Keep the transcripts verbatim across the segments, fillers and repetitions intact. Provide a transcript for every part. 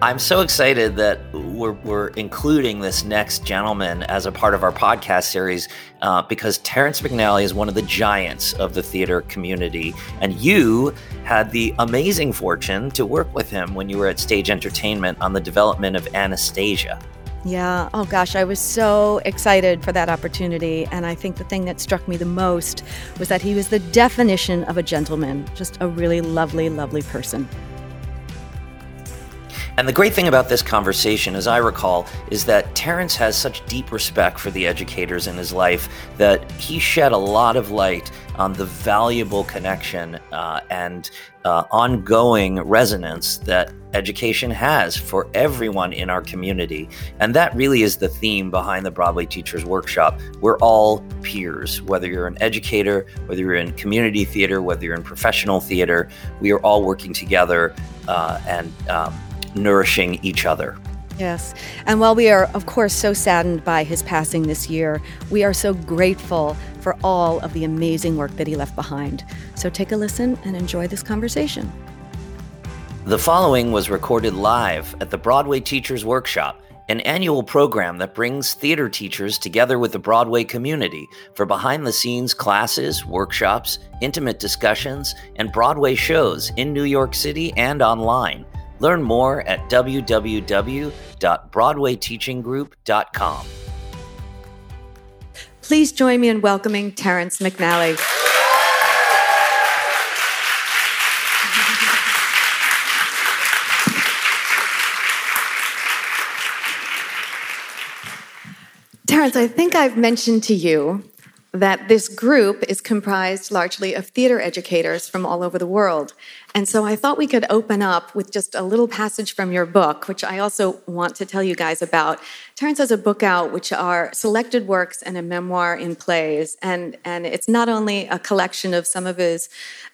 I'm so excited that we're, we're including this next gentleman as a part of our podcast series uh, because Terrence McNally is one of the giants of the theater community, and you had the amazing fortune to work with him when you were at Stage Entertainment on the development of Anastasia. Yeah. Oh, gosh, I was so excited for that opportunity. And I think the thing that struck me the most was that he was the definition of a gentleman, just a really lovely, lovely person. And the great thing about this conversation, as I recall, is that Terrence has such deep respect for the educators in his life that he shed a lot of light on the valuable connection uh, and uh, ongoing resonance that education has for everyone in our community. And that really is the theme behind the Broadway Teachers Workshop. We're all peers, whether you're an educator, whether you're in community theater, whether you're in professional theater, we are all working together uh, and um, nourishing each other. Yes. And while we are, of course, so saddened by his passing this year, we are so grateful for all of the amazing work that he left behind. So take a listen and enjoy this conversation. The following was recorded live at the Broadway Teachers Workshop, an annual program that brings theater teachers together with the Broadway community for behind-the-scenes classes, workshops, intimate discussions, and Broadway shows in New York City and online. Learn more at w w w dot broadway teaching group dot com. Please join me in welcoming Terrence McNally. Terrence, I think I've mentioned to you that this group is comprised largely of theater educators from all over the world. And so I thought we could open up with just a little passage from your book, which I also want to tell you guys about. Terrence has a book out, which are selected works and a memoir in plays. And, and it's not only a collection of some of his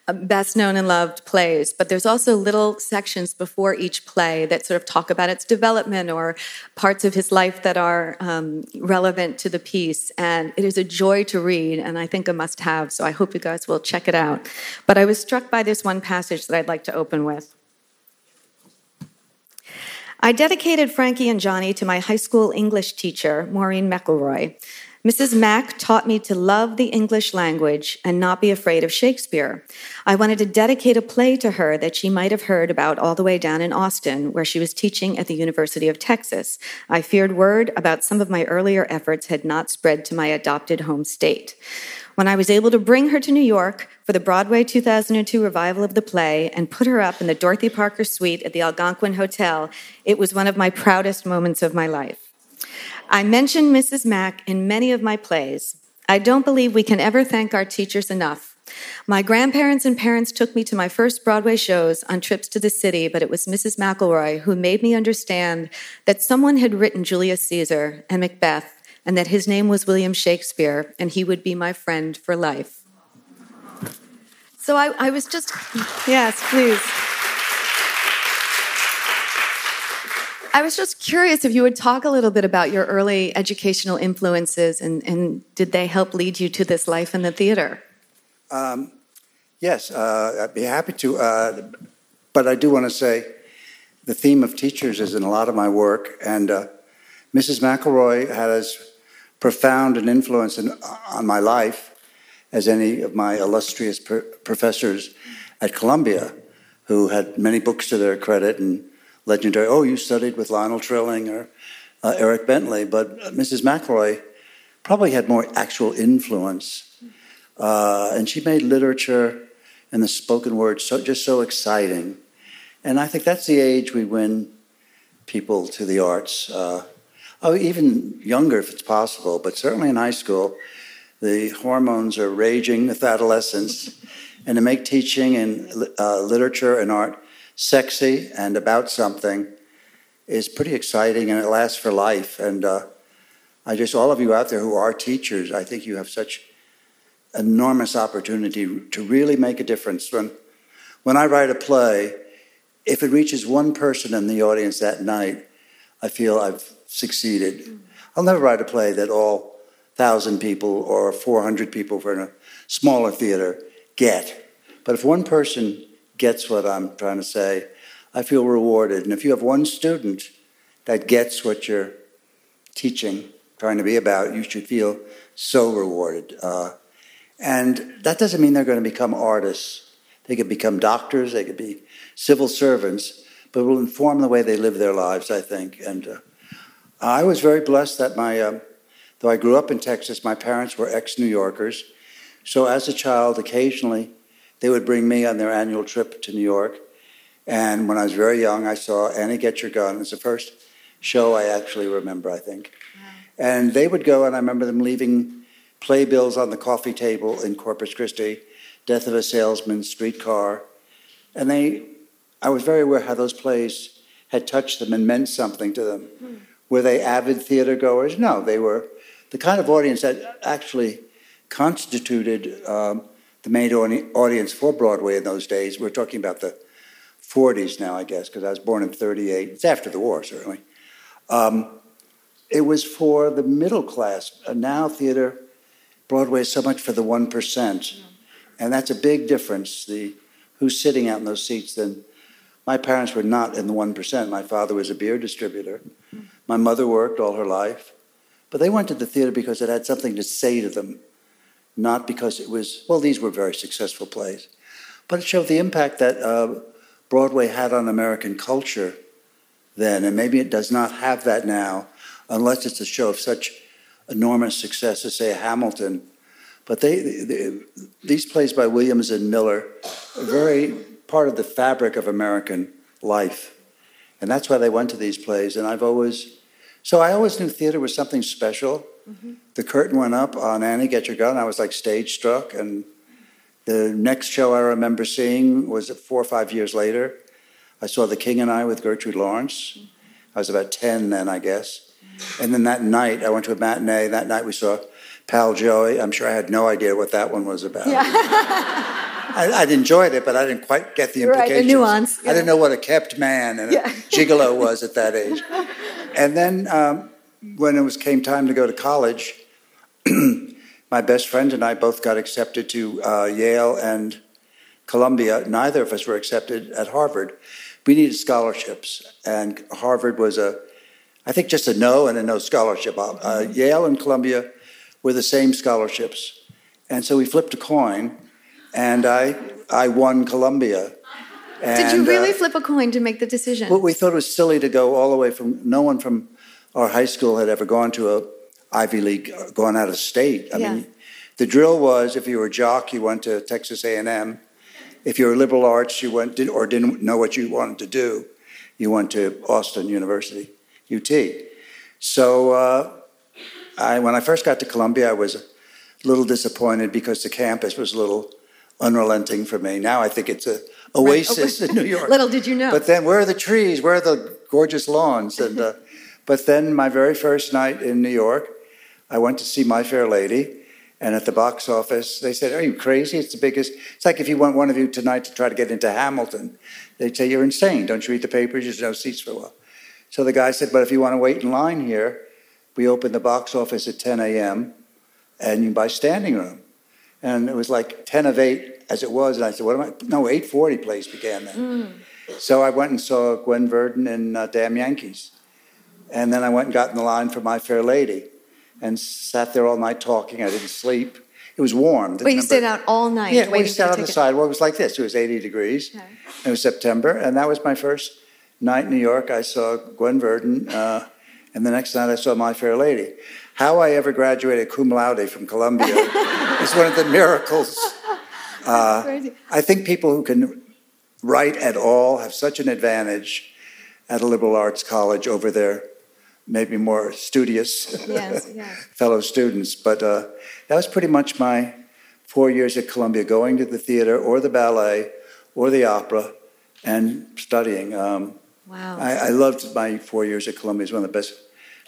best known and loved plays, but there's also little sections before each play that sort of talk about its development or parts of his life that are um, relevant to the piece. And it is a joy to read, and I think a must-have, so I hope you guys will check it out. But I was struck by this one passage that I'd like to open with. I dedicated Frankie and Johnny to my high school English teacher, Maureen McElroy. Missus Mack taught me to love the English language and not be afraid of Shakespeare. I wanted to dedicate a play to her that she might have heard about all the way down in Austin, where she was teaching at the University of Texas. I feared word about some of my earlier efforts had not spread to my adopted home state. When I was able to bring her to New York for the Broadway two thousand two revival of the play and put her up in the Dorothy Parker suite at the Algonquin Hotel, it was one of my proudest moments of my life. I mention Missus Mack in many of my plays. I don't believe we can ever thank our teachers enough. My grandparents and parents took me to my first Broadway shows on trips to the city, but it was Missus McElroy who made me understand that someone had written Julius Caesar and Macbeth, and that his name was William Shakespeare, and he would be my friend for life. So I, I was just, yes, please. I was just curious if you would talk a little bit about your early educational influences, and, and did they help lead you to this life in the theater? Um, yes, uh, I'd be happy to. Uh, but I do want to say the theme of teachers is in a lot of my work. And uh, Missus McElroy had as profound an influence in, on my life as any of my illustrious per- professors at Columbia, who had many books to their credit and legendary, oh, you studied with Lionel Trilling or uh, Eric Bentley. But Missus McElroy probably had more actual influence. Uh, and she made literature and the spoken word so, just so exciting. And I think that's the age we win people to the arts. Uh, oh, even younger if it's possible, but certainly in high school, the hormones are raging with adolescence. And to make teaching and uh, literature and art sexy and about something is pretty exciting, and it lasts for life. And uh, I just, all of you out there who are teachers, I think you have such enormous opportunity to really make a difference. When, when I write a play, if it reaches one person in the audience that night, I feel I've succeeded. Mm-hmm. I'll never write a play that all one thousand people or four hundred people for a smaller theater get. But if one person gets what I'm trying to say, I feel rewarded. And if you have one student that gets what you're teaching, trying to be about, you should feel so rewarded. Uh, and that doesn't mean they're going to become artists. They could become doctors, they could be civil servants, but it will inform the way they live their lives, I think. And uh, I was very blessed that my, um, though I grew up in Texas, my parents were ex-New Yorkers. So as a child, occasionally, they would bring me on their annual trip to New York. And when I was very young, I saw Annie Get Your Gun. It was the first show I actually remember, I think. Wow. And they would go, and I remember them leaving playbills on the coffee table in Corpus Christi, Death of a Salesman, Streetcar. And they, I was very aware how those plays had touched them and meant something to them. Mm. Were they avid theater goers? No, they were the kind of audience that actually constituted um, the main audience for Broadway in those days. We're talking about the forties now, I guess, because I was born in thirty-eight. It's after the war, certainly. Um, it was for the middle class. Now theater, Broadway is so much for the one percent. And that's a big difference, the who's sitting out in those seats. Then my parents were not in the one percent. My father was a beer distributor. My mother worked all her life. But they went to the theater because it had something to say to them. Not because it was, well, these were very successful plays. But it showed the impact that uh, Broadway had on American culture then, and maybe it does not have that now, unless it's a show of such enormous success as, say, Hamilton. But they, they, these plays by Williams and Miller are very part of the fabric of American life. And that's why they went to these plays. And I've always, so I always knew theater was something special. Mm-hmm. The curtain went up on Annie, Get Your Gun. I was like stage struck. And the next show I remember seeing was four or five years later. I saw The King and I with Gertrude Lawrence. I was about ten then, I guess. And then that night, I went to a matinee. That night we saw Pal Joey. I'm sure I had no idea what that one was about. Yeah. I, I'd enjoyed it, but I didn't quite get the implications. Right, the nuance. Yeah. I didn't know what a kept man and yeah. a gigolo was at that age. And then Um, when it was came time to go to college, my best friend and I both got accepted to uh, Yale and Columbia. Neither of us were accepted at Harvard. We needed scholarships, and Harvard was a, I think, just a no and a no scholarship. Uh, mm-hmm. Yale and Columbia were the same scholarships, and so we flipped a coin, and I I won Columbia. And, did you really uh, flip a coin to make the decision? Well, we thought it was silly to go all the way from no one from. Our high school had ever gone to a Ivy League, gone out of state. I yeah. mean, the drill was if you were a jock, you went to Texas A and M. If you were liberal arts, you went did, or didn't know what you wanted to do, you went to Austin University, U T. So uh, I, when I first got to Columbia, I was a little disappointed because the campus was a little unrelenting for me. Now I think it's an oasis right. in New York. Little did you know. But then where are the trees? Where are the gorgeous lawns? And uh, but then my very first night in New York, I went to see My Fair Lady. And at the box office, they said, are you crazy? It's the biggest. It's like if you want one of you tonight to try to get into Hamilton. They'd say, you're insane. Don't you read the papers? There's no seats for a while. So the guy said, but if you want to wait in line here, we open the box office at ten a.m. and you buy standing room. And it was like ten of eight as it was. And I said, what am I? No, eight forty plays began then. Mm. So I went and saw Gwen Verdon in uh, Damn Yankees. And then I went and got in the line for My Fair Lady and sat there all night talking. I didn't sleep. It was warm. But you stayed out all night? Yeah, we stayed out on the sidewalk. It was like this. It was eighty degrees. Okay. It was September. And that was my first night in New York. I saw Gwen Verdon. Uh, and the next night I saw My Fair Lady. How I ever graduated cum laude from Columbia is one of the miracles. Uh, crazy. I think people who can write at all have such an advantage at a liberal arts college over their maybe more studious yes, yes. fellow students. But uh, that was pretty much my four years at Columbia, going to the theater or the ballet or the opera and studying. Um, wow. I, I loved my four years at Columbia. It was one of the best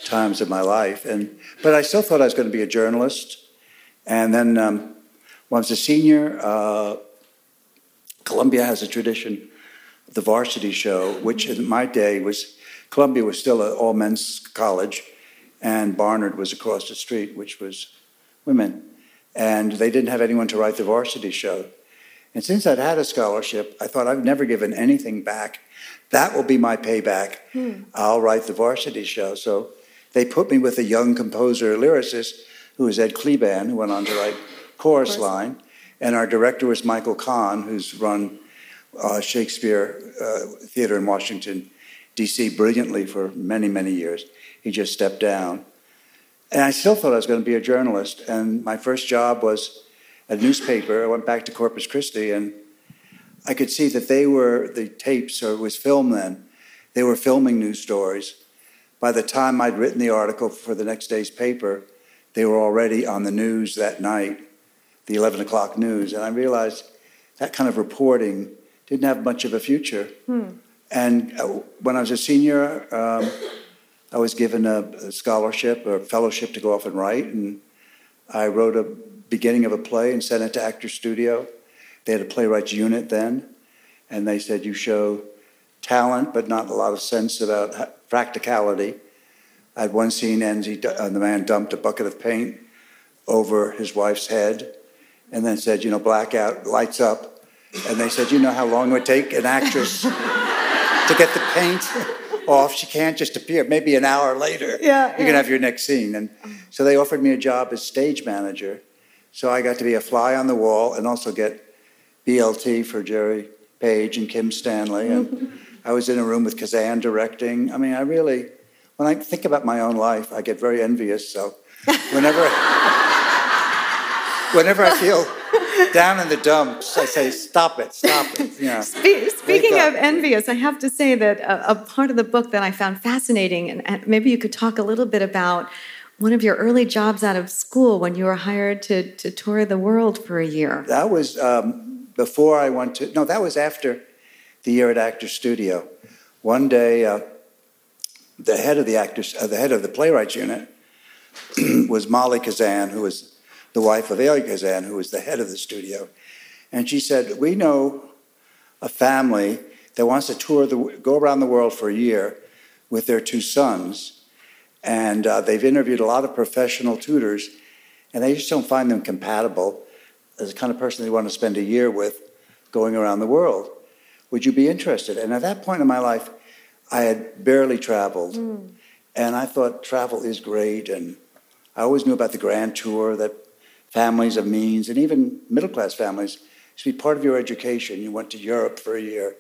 times of my life. And But I still thought I was going to be a journalist. And then um, when I was a senior, uh, Columbia has a tradition, the varsity show, which in my day was... Columbia was still an all-men's college, and Barnard was across the street, which was women. And they didn't have anyone to write the varsity show. And since I'd had a scholarship, I thought, I've never given anything back. That will be my payback. Hmm. I'll write the varsity show. So they put me with a young composer, lyricist, who was Ed Kleban, who went on to write Chorus Line. And our director was Michael Kahn, who's run uh, Shakespeare uh, Theater in Washington, D C brilliantly for many, many years. He just stepped down. And I still thought I was going to be a journalist. And my first job was a newspaper. I went back to Corpus Christi, and I could see that they were, the tapes, or it was film then, they were filming news stories. By the time I'd written the article for the next day's paper, they were already on the news that night, the eleven o'clock news. And I realized that kind of reporting didn't have much of a future. Hmm. And when I was a senior, um, I was given a scholarship or fellowship to go off and write. And I wrote a beginning of a play and sent it to Actors Studio. They had a playwrights unit then. And they said, you show talent, but not a lot of sense about practicality. I had one scene ends, he, uh, the man dumped a bucket of paint over his wife's head and then said, you know, blackout, lights up. And they said, you know how long it would take an actress... to get the paint off. She can't just appear. Maybe an hour later, yeah, you're yeah. going to have your next scene. And so they offered me a job as stage manager. So I got to be a fly on the wall and also get B L T for Jerry Page and Kim Stanley. And I was in a room with Kazan directing. I mean, I really, when I think about my own life, I get very envious. So whenever, whenever I feel... down in the dumps, I say, stop it, stop it. You know, Spe- speaking of envious, I have to say that a, a part of the book that I found fascinating, and, and maybe you could talk a little bit about one of your early jobs out of school when you were hired to, to tour the world for a year. That was um, before I went to, no, that was after the year at Actors Studio. One day, uh, the head of the actors, uh, the head of the playwrights unit was Molly Kazan, who was the wife of Elie Kazan, who was the head of the studio. And she said, we know a family that wants to tour the, go around the world for a year with their two sons. And uh, they've interviewed a lot of professional tutors, and they just don't find them compatible as the kind of person they want to spend a year with going around the world. Would you be interested? And at that point in my life, I had barely traveled. Mm. And I thought travel is great. And I always knew about the grand tour that families of means, and even middle-class families, should be part of your education. You went to Europe for a year.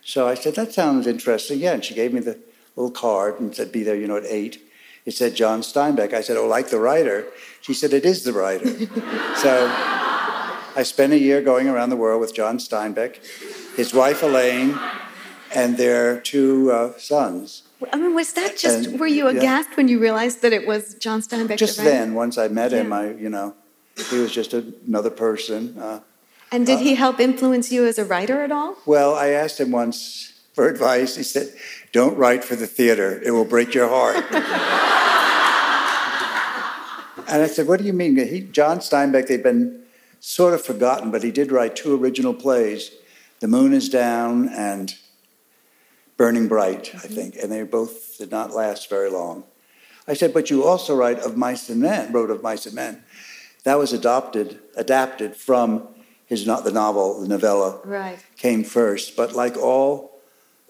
So I said, that sounds interesting. Yeah, and she gave me the little card and said, be there, you know, at eight. It said John Steinbeck. I said, oh, like the writer? She said, it is the writer. So I spent a year going around the world with John Steinbeck, his wife Elaine, and their two uh, sons. I mean, was that just, and, were you aghast yeah. when you realized that it was John Steinbeck? Just the writer? Then, once I met him, yeah. I, you know, he was just another person. Uh, and did uh, he help influence you as a writer at all? Well, I asked him once for advice. He said, don't write for the theater. It will break your heart. And I said, what do you mean? He, John Steinbeck, they've been sort of forgotten, but he did write two original plays, The Moon is Down and Burning Bright, mm-hmm. I think. And they both did not last very long. I said, but you also write of Mice and Men, wrote of Mice and Men. That was adopted, adapted from his not the novel, the novella, right. Came first. But like all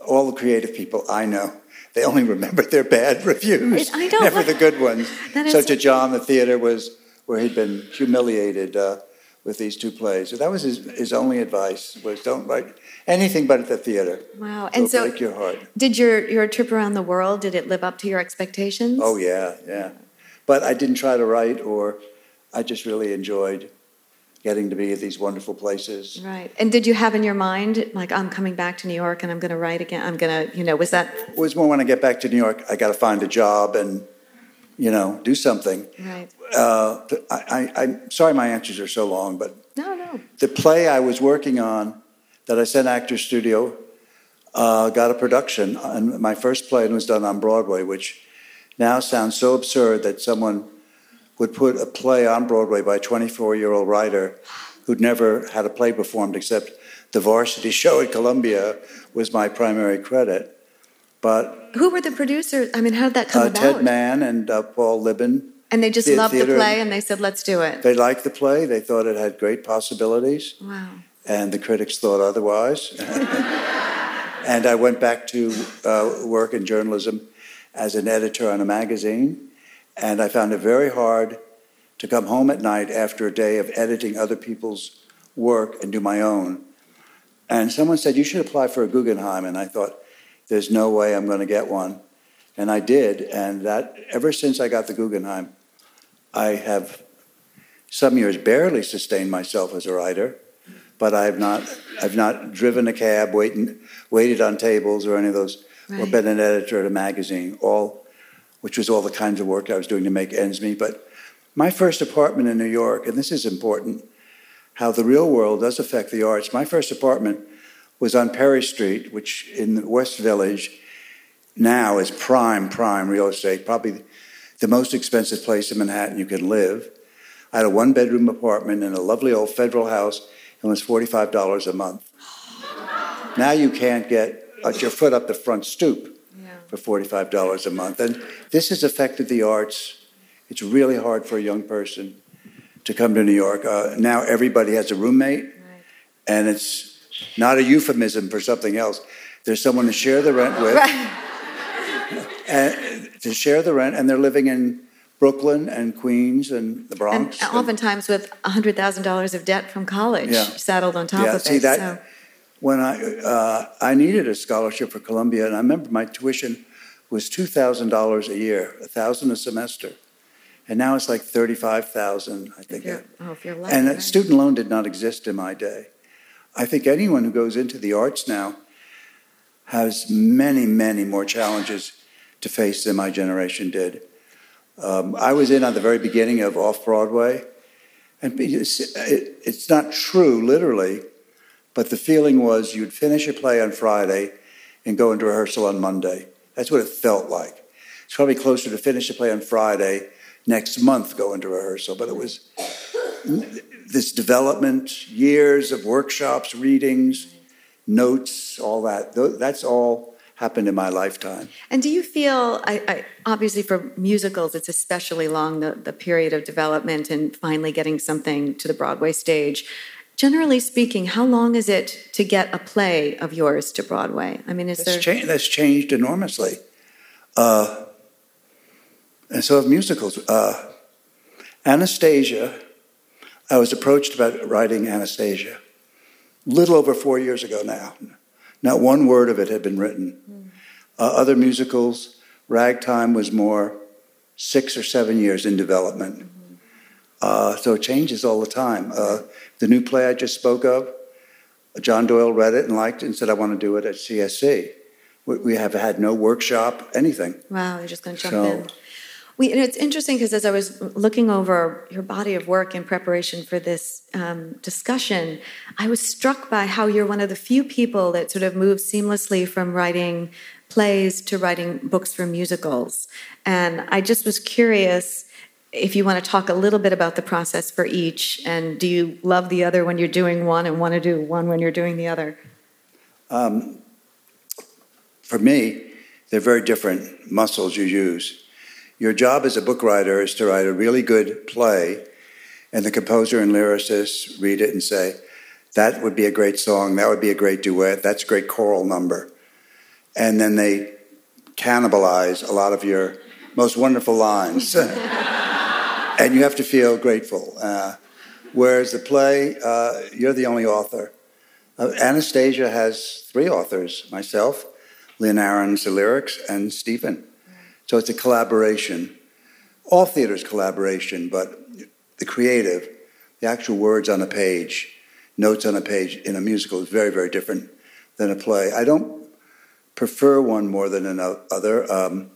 all the creative people I know, they only remember their bad reviews, I don't, never the good ones. Is, so to John, the theater was where he'd been humiliated uh, with these two plays. So that was his, his only advice, was don't write anything but at the theater. Wow. It'll and so break your heart. Did your, your trip around the world, did it live up to your expectations? Oh, yeah, yeah. But I didn't try to write, or I just really enjoyed getting to be at these wonderful places. Right. And did you have in your mind, like, I'm coming back to New York and I'm going to write again? I'm going to, you know, was that... It was more when I get back to New York, I got to find a job and, you know, do something. Right. Uh, I, I, I'm sorry my answers are so long, but... No, no. The play I was working on that I sent Actors Studio uh, got a production. And my first play was done on Broadway, which now sounds so absurd that someone would put a play on Broadway by a twenty-four-year-old writer who'd never had a play performed, except the varsity show at Columbia was my primary credit. But who were the producers? I mean, how did that come uh, about? Ted Mann and uh, Paul Libin. And they just the- loved the play, and they said, let's do it. They liked the play. They thought it had great possibilities. Wow. And the critics thought otherwise. And I went back to uh, work in journalism as an editor on a magazine. And I found it very hard to come home at night after a day of editing other people's work and do my own. And someone said, you should apply for a Guggenheim. And I thought, there's no way I'm going to get one. And I did. And that ever since I got the Guggenheim, I have some years barely sustained myself as a writer. But I've not I've not driven a cab, waiting, waited on tables or any of those, right. Or been an editor at a magazine, all... which was all the kinds of work I was doing to make ends meet. But my first apartment in New York, and this is important, how the real world does affect the arts. My first apartment was on Perry Street, which in the West Village now is prime, prime real estate, probably the most expensive place in Manhattan you can live. I had a one-bedroom apartment in a lovely old Federal house, and it was forty-five dollars a month. Now you can't get your foot up the front stoop for forty-five dollars a month. And this has affected the arts. It's really hard for a young person to come to New York. Uh, now everybody has a roommate, right. And it's not a euphemism for something else. There's someone to share the rent with, right. and, to share the rent, and they're living in Brooklyn and Queens and the Bronx. And, and oftentimes and, with one hundred thousand dollars of debt from college, yeah. saddled on top yeah, of see, it. That, so. When I uh, I needed a scholarship for Columbia, and I remember my tuition was two thousand dollars a year, one thousand dollars a semester. And now it's like thirty-five thousand dollars, I think. If oh, if you're lucky, and right. Student loan did not exist in my day. I think anyone who goes into the arts now has many, many more challenges to face than my generation did. Um, I was in on the very beginning of Off-Broadway, and it's, it, it's not true, literally, but the feeling was you'd finish a play on Friday and go into rehearsal on Monday. That's what it felt like. It's probably closer to finish a play on Friday, next month go into rehearsal. But it was this development, years of workshops, readings, notes, all that. That's all happened in my lifetime. And do you feel, I, I, obviously for musicals, it's especially long, the, the period of development and finally getting something to the Broadway stage. Generally speaking, how long is it to get a play of yours to Broadway? I mean, is that's there... Cha- that's changed enormously. Uh, and so have musicals. Uh, Anastasia, I was approached about writing Anastasia a little over four years ago now. Not one word of it had been written. Uh, other musicals, Ragtime was more six or seven years in development. Uh, so it changes all the time. Uh, the new play I just spoke of, John Doyle read it and liked it and said, I want to do it at C S C. We, we have had no workshop, anything. Wow, you're just going to jump so, in. We, and it's interesting because as I was looking over your body of work in preparation for this um, discussion, I was struck by how you're one of the few people that sort of moves seamlessly from writing plays to writing books for musicals. And I just was curious if you want to talk a little bit about the process for each, and do you love the other when you're doing one and want to do one when you're doing the other? Um, for me, they're very different muscles you use. Your job as a book writer is to write a really good play, and the composer and lyricist read it and say, that would be a great song, that would be a great duet, that's a great choral number. and then they cannibalize a lot of your most wonderful lines. And you have to feel grateful. Uh, whereas the play, uh, you're the only author. Uh, Anastasia has three authors, myself, Lynn Ahrens, the lyrics, and Stephen. So it's a collaboration. All theater's collaboration, but the creative, the actual words on a page, notes on a page in a musical is very, very different than a play. I don't prefer one more than another. Um,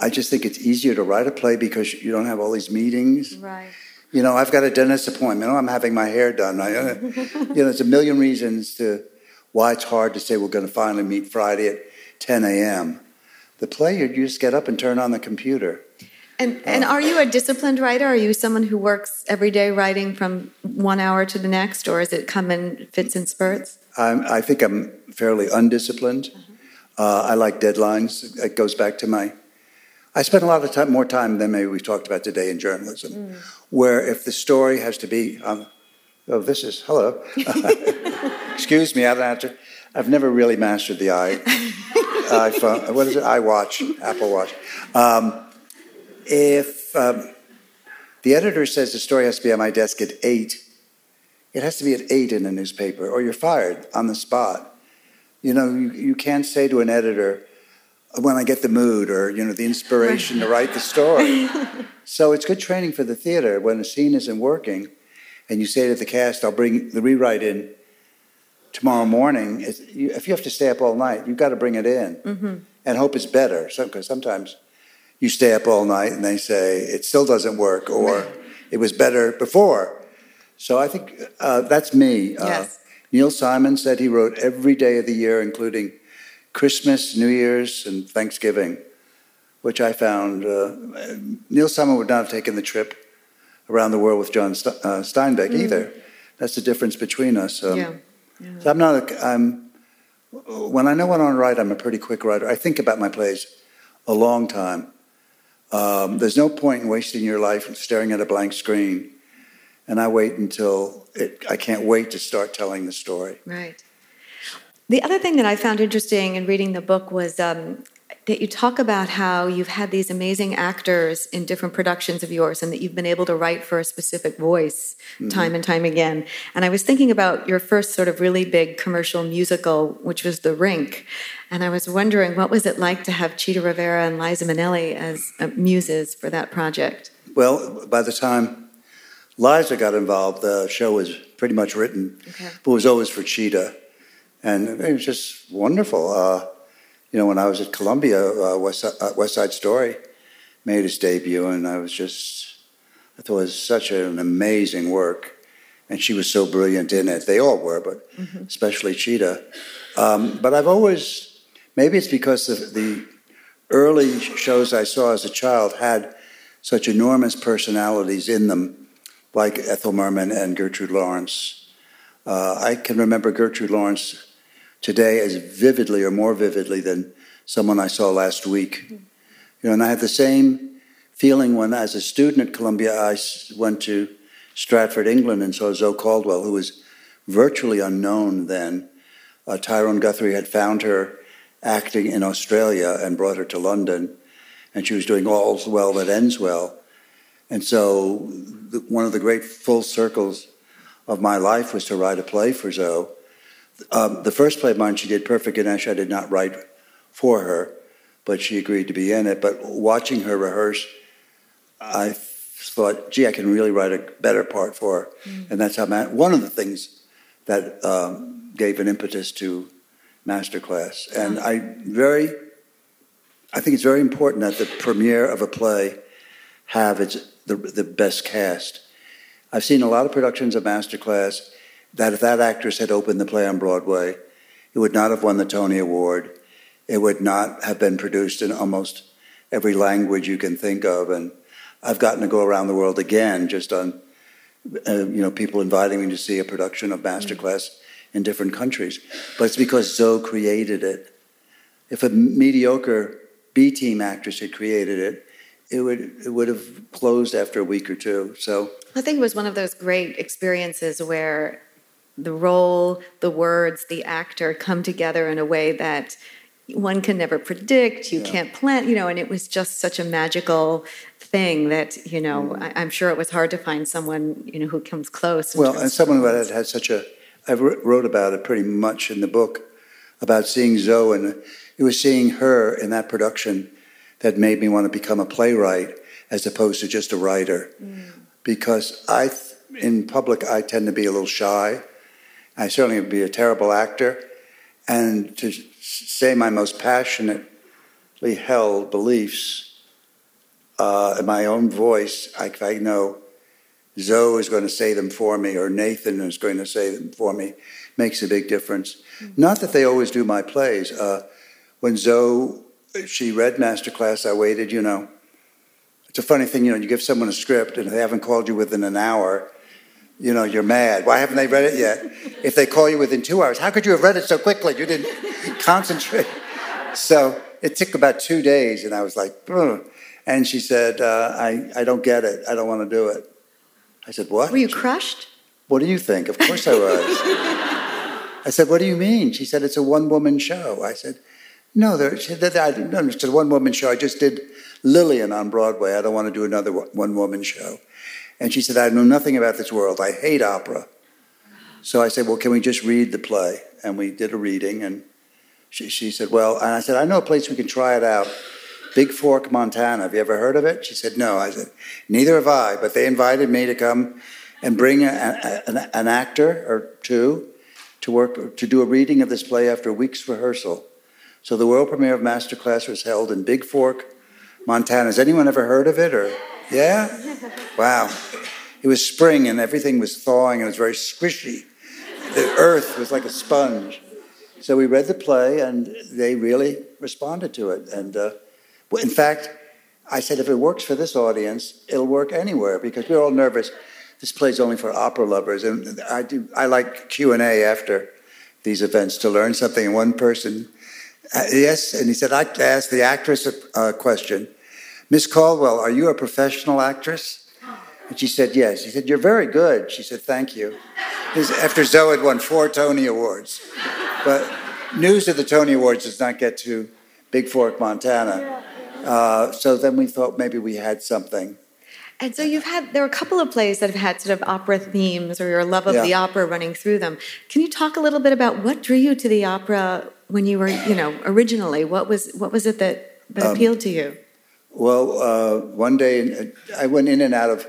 I just think it's easier to write a play because you don't have all these meetings. Right. You know, I've got a dentist appointment. Oh, I'm having my hair done. I, uh, you know, there's a million reasons to why it's hard to say we're going to finally meet Friday at ten a.m. The play, you just get up and turn on the computer. And, and are you a disciplined writer? Are you someone who works every day writing from one hour to the next, or is it come in fits and spurts? I'm, I think I'm fairly undisciplined. Uh-huh. Uh, I like deadlines. It goes back to my... I spend a lot of time, more time than maybe we've talked about today in journalism, mm. where if the story has to be... Um, oh, this is... Hello. Excuse me, I don't have to... I've never really mastered the i iPhone. What is it? iWatch, Apple Watch. Um, If um, the editor says the story has to be on my desk at eight, it has to be at eight in a newspaper, or you're fired on the spot. You know, you, you can't say to an editor, when I get the mood or, you know, the inspiration to write the story. So it's good training for the theater when a scene isn't working and you say to the cast, I'll bring the rewrite in tomorrow morning. It's, you, if you have to stay up all night, you've got to bring it in mm-hmm. and hope it's better. So, 'cause sometimes... You stay up all night and they say, it still doesn't work, or it was better before. So I think uh, that's me. Uh, yes. Neil Simon said he wrote every day of the year, including Christmas, New Year's, and Thanksgiving, which I found... Uh, Neil Simon would not have taken the trip around the world with John St- uh, Steinbeck mm. either. That's the difference between us. Um, yeah. Yeah. So I'm not... A, I'm, when I know what I want to write, I'm a pretty quick writer. I think about my plays a long time. Um, there's no point in wasting your life staring at a blank screen. And I wait until it, I can't wait to start telling the story. Right. The other thing that I found interesting in reading the book was um, that you talk about how you've had these amazing actors in different productions of yours and that you've been able to write for a specific voice mm-hmm. time and time again. And I was thinking about your first sort of really big commercial musical, which was The Rink. And I was wondering, what was it like to have Chita Rivera and Liza Minnelli as muses for that project? Well, by the time Liza got involved, the show was pretty much written, okay. but it was always for Chita. And it was just wonderful. Uh, you know, when I was at Columbia, uh, West, uh, West Side Story made its debut, and I was just, I thought it was such an amazing work. And she was so brilliant in it. They all were, but mm-hmm. especially Chita. Um, but I've always... Maybe it's because the, the early shows I saw as a child had such enormous personalities in them, like Ethel Merman and Gertrude Lawrence. Uh, I can remember Gertrude Lawrence today as vividly or more vividly than someone I saw last week. You know, and I had the same feeling when, as a student at Columbia, I went to Stratford, England, and saw Zoe Caldwell, who was virtually unknown then. Uh, Tyrone Guthrie had found her acting in Australia and brought her to London, and she was doing All's Well That Ends Well. And so the, one of the great full circles of my life was to write a play for Zoe. Um, the first play of mine she did, Perfect Ganesh, I did not write for her, but she agreed to be in it. But watching her rehearse, I thought, gee, I can really write a better part for her. Mm-hmm. And that's how man- one of the things that um, gave an impetus to Masterclass. And I very, I think it's very important that the premiere of a play have its the, the best cast. I've seen a lot of productions of Masterclass that if that actress had opened the play on Broadway, it would not have won the Tony Award. It would not have been produced in almost every language you can think of. And I've gotten to go around the world again just on, uh, you know, people inviting me to see a production of Masterclass in different countries, but it's because Zoe created it. If a mediocre B-team actress had created it, it would it would have closed after a week or two. So I think it was one of those great experiences where the role, the words, the actor come together in a way that one can never predict, you yeah. can't plan, you know, and it was just such a magical thing that, you know, mm. I, I'm sure it was hard to find someone, you know, who comes close. Well, and someone who had had such a, I wrote about it pretty much in the book, about seeing Zoe, and it was seeing her in that production that made me want to become a playwright as opposed to just a writer. Mm. Because I, in public, I tend to be a little shy. I certainly would be a terrible actor. And to say my most passionately held beliefs uh, in my own voice, I, I know Zoe is going to say them for me, or Nathan is going to say them for me, makes a big difference. Mm-hmm. Not that they always do my plays. Uh, when Zoe, she read Masterclass, I waited, you know. It's a funny thing, you know, you give someone a script and they haven't called you within an hour, you know, you're mad. Why haven't they read it yet? If they call you within two hours, how could you have read it so quickly? You didn't concentrate. So it took about two days, and I was like, Bruh. And she said, uh, I, I don't get it. I don't want to do it. I said, what? Were you she, crushed? What do you think? Of course I was. I said, what do you mean? She said, it's a one-woman show. I said, no, there, she, there, I, no it's a one-woman show. I just did Lillian on Broadway. I don't want to do another one-woman show. And she said, I know nothing about this world. I hate opera. So I said, well, can we just read the play? And we did a reading. And she, she said, well, and I said, I know a place we can try it out. Big Fork, Montana. Have you ever heard of it? She said, no. I said, neither have I. But they invited me to come and bring a, a, an, an actor or two to work to do a reading of this play after a week's rehearsal. So the world premiere of Masterclass was held in Big Fork, Montana. Has anyone ever heard of it? Or yeah? Wow. It was spring and everything was thawing and it was very squishy. The earth was like a sponge. So we read the play and they really responded to it. And uh, in fact, I said, if it works for this audience, it'll work anywhere because we're all nervous. This play's only for opera lovers. And I do. I like Q and A after these events to learn something. And one person Uh, yes, and he said, I'd ask the actress a uh, question. Miss Caldwell, are you a professional actress? And she said, yes. He said, you're very good. She said, thank you. This, after Zoe had won four Tony Awards. But news of the Tony Awards does not get to Big Fork, Montana. Uh, so then we thought maybe we had something. And so you've had, there are a couple of plays that have had sort of opera themes or your love of yeah. the opera running through them. Can you talk a little bit about what drew you to the opera when you were, you know, originally? What was what was it that, that um, appealed to you? Well, uh, one day, I went in and out of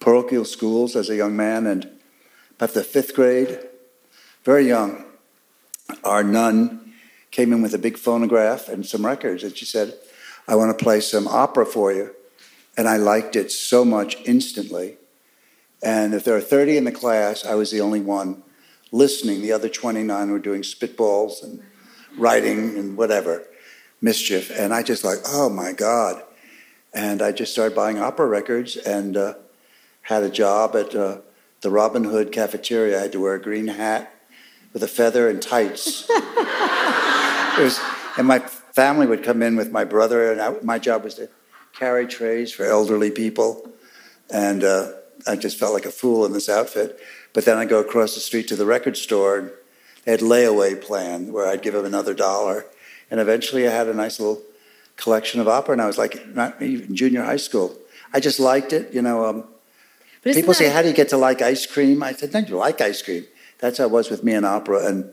parochial schools as a young man, and about the fifth grade, very young, our nun came in with a big phonograph and some records, and she said, I want to play some opera for you. And I liked it so much instantly. And if there were thirty in the class, I was the only one listening. The other twenty-nine were doing spitballs and writing and whatever, mischief. And I just like, oh, my God. And I just started buying opera records and uh, had a job at uh, the Robin Hood cafeteria. I had to wear a green hat with a feather and tights. It was, and my family would come in with my brother, and I, my job was to carry trays for elderly people, and uh, I just felt like a fool in this outfit. But then I go across the street to the record store, and they had layaway plan where I'd give them another dollar, and eventually I had a nice little collection of opera, and I was like, not even junior high school. I just liked it, you know. Um, people say, how do you get to like ice cream? I said, no, you like ice cream. That's how it was with me and opera, and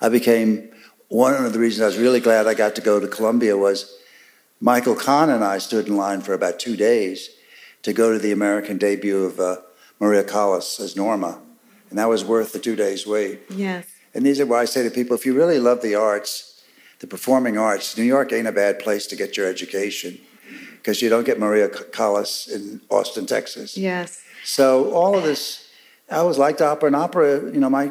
I became, one of the reasons I was really glad I got to go to Columbia was Michael Kahn and I stood in line for about two days to go to the American debut of uh, Maria Callas as Norma, and that was worth the two days wait. Yes. And these are where I say to people, if you really love the arts, the performing arts, New York ain't a bad place to get your education because you don't get Maria Callas in Austin, Texas. Yes. So all of this, I always liked opera, and opera, you know, my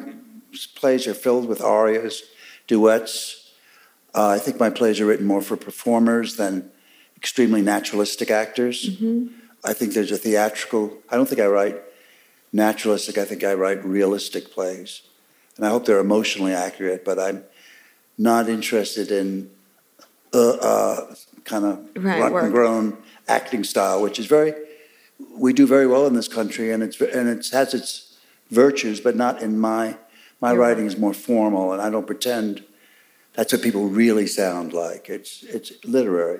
plays are filled with arias, duets. Uh, I think my plays are written more for performers than extremely naturalistic actors. Mm-hmm. I think there's a theatrical... I don't think I write naturalistic. I think I write realistic plays. And I hope they're emotionally accurate, but I'm not interested in uh, uh, kind of right, rotten work. Grown acting style, which is very... We do very well in this country, and it's and it has its virtues, but not in my... My You're writing right. is more formal, and I don't pretend... That's what people really sound like. It's it's literary.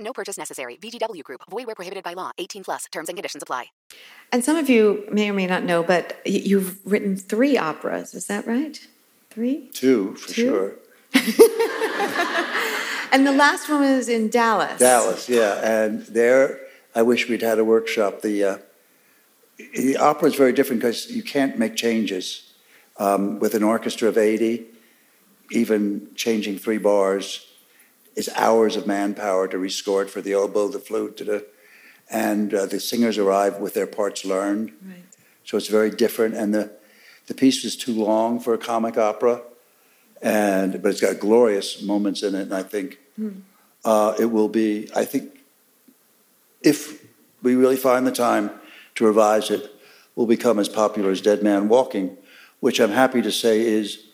No purchase necessary. V G W Group. Void where prohibited by law. eighteen plus. Terms and conditions apply. And some of you may or may not know, but you've written three operas. Is that right? Three? Two, for Two? Sure. And the last one was in Dallas. Dallas, yeah. And there, I wish we'd had a workshop. The, uh, the opera is very different because you can't make changes. Um, with an orchestra of eighty, even changing three bars is hours of manpower to rescore it for the oboe, the flute, da-da. and uh, the singers arrive with their parts learned. Right. So it's very different, and the, the piece was too long for a comic opera, and but it's got glorious moments in it, and I think mm. uh, it will be, I think, if we really find the time to revise it, will become as popular as Dead Man Walking, which I'm happy to say is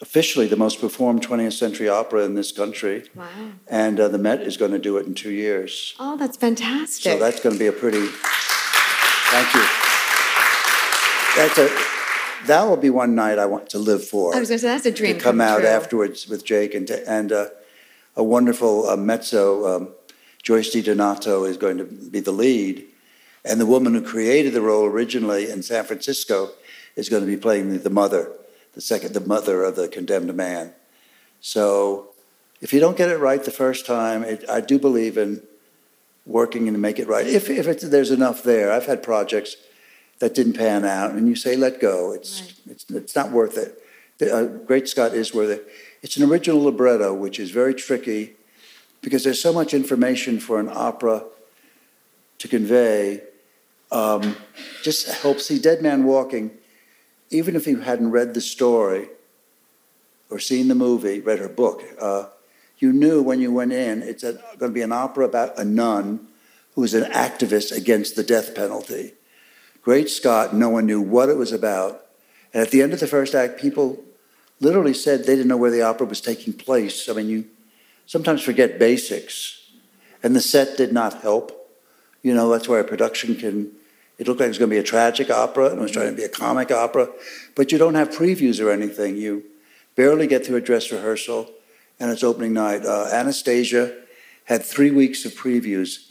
officially the most performed twentieth century opera in this country. Wow. And uh, the Met is going to do it in two years. Oh, that's fantastic. So that's going to be a pretty... Thank you. That's a... That will be one night I want to live for. I was going to say, that's a dream to come, come out true. Afterwards with Jake and, to, and uh, a wonderful uh, mezzo, um, Joyce DiDonato, is going to be the lead. And the woman who created the role originally in San Francisco is going to be playing the, the mother, the second, the mother of the condemned man. So, if you don't get it right the first time, it, I do believe in working and make it right. If if it's, there's enough there, I've had projects that didn't pan out, and you say let go. It's right. it's it's not worth it. The, uh, Great Scott is worth it. It's an original libretto, which is very tricky because there's so much information for an opera to convey. Um, just help see Dead Man Walking. Even if you hadn't read the story or seen the movie, read her book, uh, you knew when you went in it's going to be an opera about a nun who is an activist against the death penalty. Great Scott, no one knew what it was about. And at the end of the first act, people literally said they didn't know where the opera was taking place. I mean, you sometimes forget basics. And the set did not help. You know, that's where a production can... It looked like it was going to be a tragic opera, and it was trying to be a comic opera. But you don't have previews or anything. You barely get through a dress rehearsal, and it's opening night. Uh, Anastasia had three weeks of previews,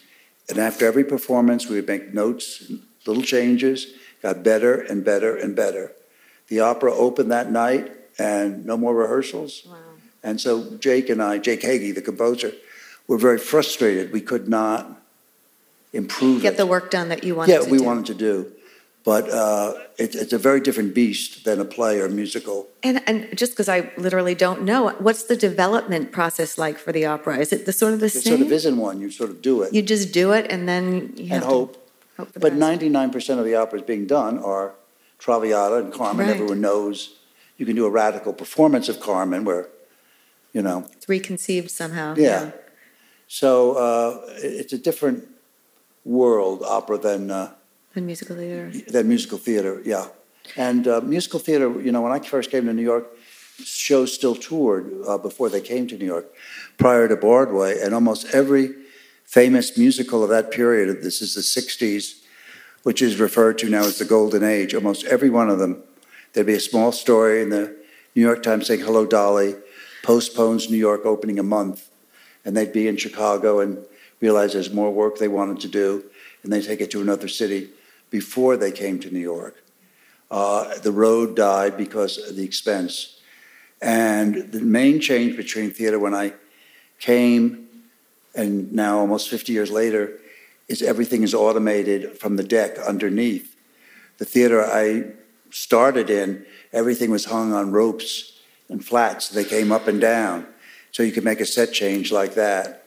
and after every performance, we would make notes, little changes, got better and better and better. The opera opened that night, and no more rehearsals. Wow. And so Jake and I, Jake Heggie, the composer, were very frustrated. We could not... improve Get it. the work done that you wanted yeah, to do. Yeah, we wanted to do. But uh, it, it's a very different beast than a play or a musical. And, and just because I literally don't know, what's the development process like for the opera? Is it the sort of the it same? It sort of isn't one. You sort of do it. You just do it and then you have and to hope. hope but best. ninety-nine percent of the operas being done are Traviata and Carmen. Right. Everyone knows you can do a radical performance of Carmen where, you know. It's reconceived somehow. Yeah. yeah. So uh, it's a different... world opera than uh, than musical theater. Than musical theater, yeah. And uh, musical theater, you know, when I first came to New York, shows still toured uh, before they came to New York, prior to Broadway, and almost every famous musical of that period, this is the sixties, which is referred to now as the Golden Age, almost every one of them, there'd be a small story in the New York Times saying, "Hello, Dolly," postpones New York opening a month, and they'd be in Chicago and realize there's more work they wanted to do, and they take it to another city before they came to New York. Uh, the road died because of the expense. And the main change between theater when I came and now almost fifty years later is everything is automated from the deck underneath. The theater I started in, everything was hung on ropes and flats. They came up and down. So you could make a set change like that.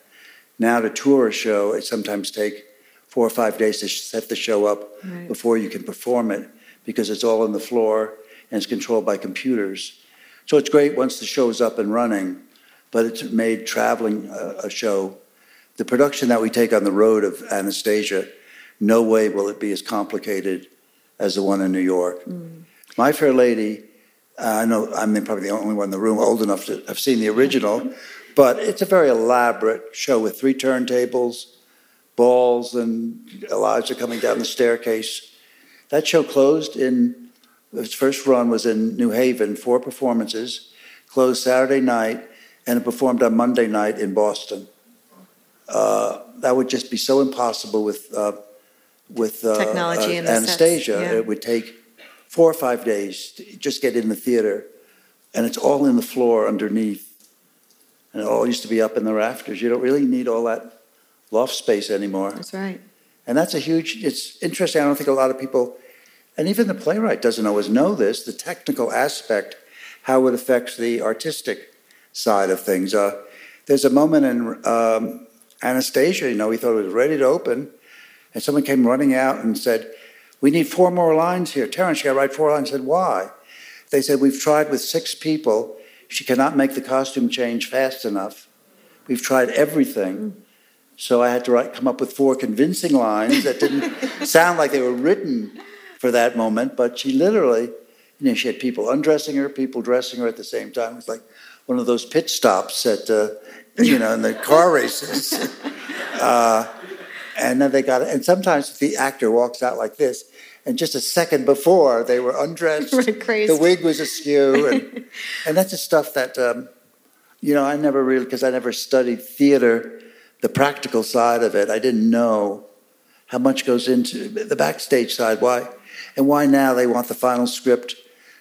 Now to tour a show, it sometimes takes four or five days to set the show up right. before you can perform it because it's all on the floor and it's controlled by computers. So it's great once the show's up and running, but it's made traveling a, a show. The production that we take on the road of Anastasia, no way will it be as complicated as the one in New York. Mm. My Fair Lady, I uh, know I'm probably the only one in the room old enough to have seen the original, but it's a very elaborate show with three turntables, balls, and Eliza coming down the staircase. That show closed in, its first run was in New Haven, four performances, closed Saturday night, and it performed on Monday night in Boston. Uh, that would just be so impossible with uh, with uh, technology uh, and Anastasia. Yeah. It would take four or five days to just get in the theater, and it's all in the floor underneath, and it all used to be up in the rafters. You don't really need all that loft space anymore. That's right. And that's a huge, it's interesting. I don't think a lot of people, and even the playwright doesn't always know this, the technical aspect, how it affects the artistic side of things. Uh, there's a moment in um, Anastasia, you know, we thought it was ready to open, and someone came running out and said, "We need four more lines here. Terrence, you got to write four lines." I said, "Why?" They said, "We've tried with six people. She cannot make the costume change fast enough. We've tried everything." So I had to write, come up with four convincing lines that didn't sound like they were written for that moment. But she literally, you know, she had people undressing her, people dressing her at the same time. It was like one of those pit stops at, uh, you know, in the car races. Uh, and then they got it. And sometimes the actor walks out like this. And just a second before, they were undressed. The wig was askew. And, and that's the stuff that, um, you know, I never really, because I never studied theater, the practical side of it. I didn't know how much goes into the backstage side. Why? And why now they want the final script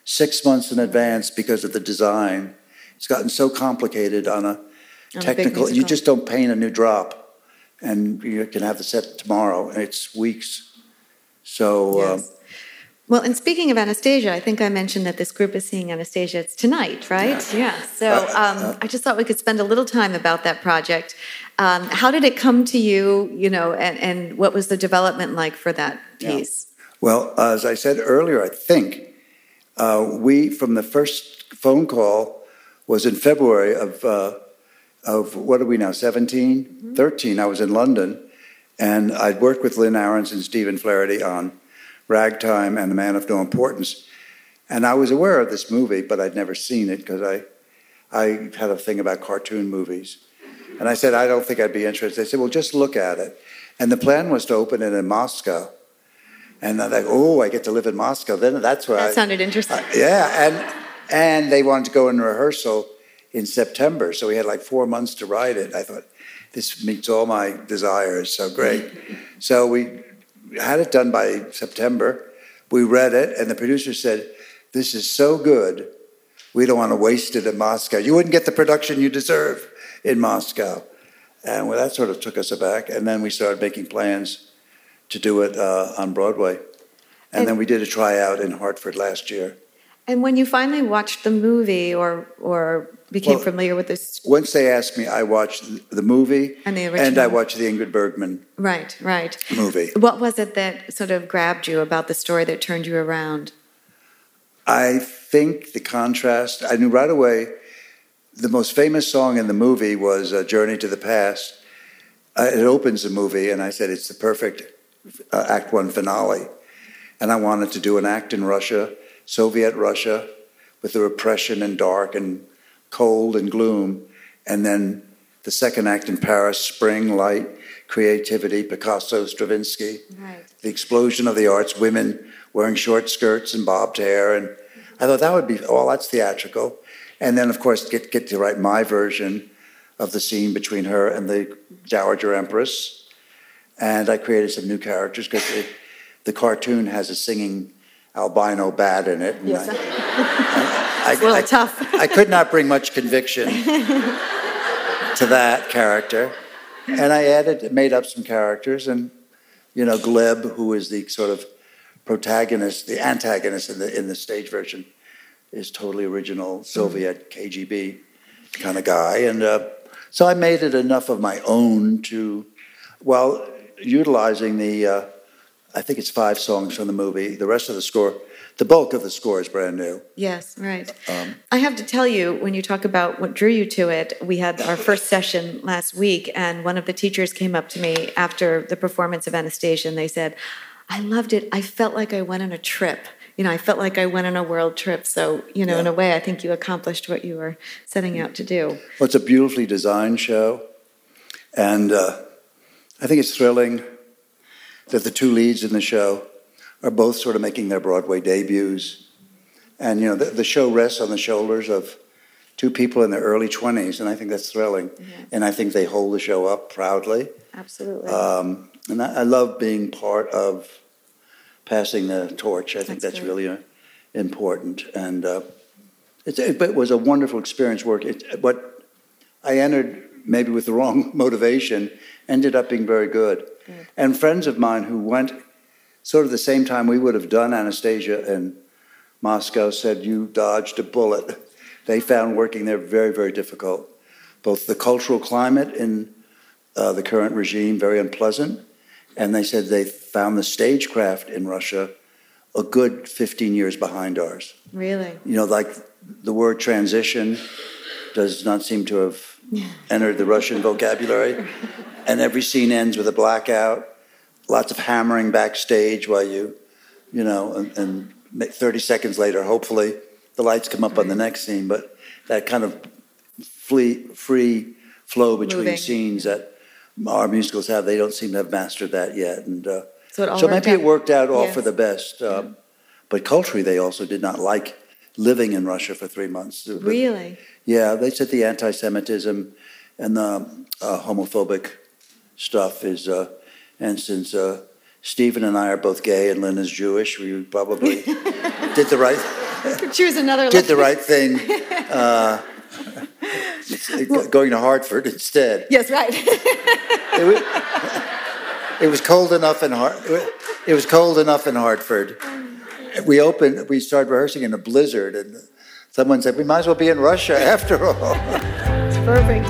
six months in advance because of the design. It's gotten so complicated on a on technical, a you just don't paint a new drop. And you can have the set tomorrow. And it's weeks. So, yes. um, well, and speaking of Anastasia, I think I mentioned that this group is seeing Anastasia. It's tonight, right? Yeah. yeah. So uh, um, uh, I just thought we could spend a little time about that project. Um, how did it come to you, you know, and, and what was the development like for that piece? Yeah. Well, as I said earlier, I think uh, we, from the first phone call, was in February of, uh, of what are we now, seventeen? Mm-hmm. thirteen, I was in London. And I'd worked with Lynn Ahrens and Stephen Flaherty on Ragtime and The Man of No Importance. And I was aware of this movie, but I'd never seen it because I I had a thing about cartoon movies. And I said, "I don't think I'd be interested." They said, "Well, just look at it." And the plan was to open it in Moscow. And I'm like, "Oh, I get to live in Moscow." Then that's where That I, sounded interesting. I, yeah. And, and they wanted to go in rehearsal in September. So we had like four months to write it. I thought, "This meets all my desires, so great." So we had it done by September. We read it, and the producer said, "This is so good, we don't want to waste it in Moscow. You wouldn't get the production you deserve in Moscow." And well, that sort of took us aback. And then we started making plans to do it uh, on Broadway. And, and then we did a tryout in Hartford last year. And when you finally watched the movie or or became well, familiar with this? Once they asked me, I watched the movie and, the original. And I watched the Ingrid Bergman right, right. movie. What was it that sort of grabbed you about the story that turned you around? I think the contrast. I knew right away the most famous song in the movie was uh, Journey to the Past. Uh, it opens the movie, and I said it's the perfect uh, Act One finale. And I wanted to do an act in Russia, Soviet Russia, with the repression and dark and cold and gloom, and then the second act in Paris, spring, light, creativity, Picasso, Stravinsky, right. the explosion of the arts, women wearing short skirts and bobbed hair. And I thought that would be, oh, that's theatrical. And then, of course, get, get to write my version of the scene between her and the Dowager Empress. And I created some new characters because the cartoon has a singing albino bat in it. And yes, I, I, it's a little I, tough. I could not bring much conviction to that character. And I added, made up some characters. And, you know, Gleb, who is the sort of protagonist, the antagonist in the in the stage version, is totally original Soviet K G B kind of guy. And uh, so I made it enough of my own to, while utilizing the, uh, I think it's five songs from the movie, the rest of the score, the bulk of the score is brand new. Yes, right. Um, I have to tell you, when you talk about what drew you to it, we had our first session last week, and one of the teachers came up to me after the performance of Anastasia, and they said, I loved it. I felt like I went on a trip. You know, I felt like I went on a world trip. So, you know, yeah. in a way, I think you accomplished what you were setting out to do. Well, it's a beautifully designed show, and uh, I think it's thrilling that the two leads in the show are both sort of making their Broadway debuts. And, you know, the, the show rests on the shoulders of two people in their early twenties, and I think that's thrilling. Yeah. And I think they hold the show up proudly. Absolutely. Um, and I, I love being part of passing the torch. I think that's, that's really uh, important. And uh, it, it was a wonderful experience work. It, what I entered maybe with the wrong motivation ended up being very good. good. And friends of mine who went sort of the same time we would have done Anastasia in Moscow said, you dodged a bullet. They found working there very, very difficult. Both the cultural climate in uh, the current regime, very unpleasant, and they said they found the stagecraft in Russia a good fifteen years behind ours. Really? You know, like the word transition does not seem to have entered the Russian vocabulary. And every scene ends with a blackout. Lots of hammering backstage while you, you know, and, and thirty seconds later, hopefully, the lights come up on the next scene. But that kind of free, free flow between Moving. scenes that our musicals have, they don't seem to have mastered that yet. And uh, so, it all so maybe out. it worked out all yes. for the best. Um, yeah. But culturally, they also did not like living in Russia for three months. But, really? Yeah, they said the anti-Semitism and the uh, homophobic stuff is... Uh, And since uh, Stephen and I are both gay and Lynn is Jewish, we probably did the right choose another did the right thing. Uh, well, going to Hartford instead. Yes, right. it, was, it was cold enough in Hart. It was cold enough in Hartford. We opened. We started rehearsing in a blizzard, and someone said we might as well be in Russia after all. It's perfect.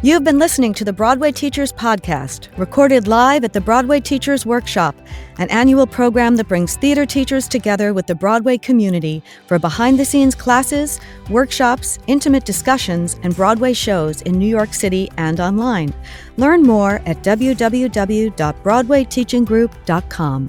You've been listening to the Broadway Teachers Podcast, recorded live at the Broadway Teachers Workshop, an annual program that brings theater teachers together with the Broadway community for behind-the-scenes classes, workshops, intimate discussions, and Broadway shows in New York City and online. Learn more at w w w dot broadway teaching group dot com.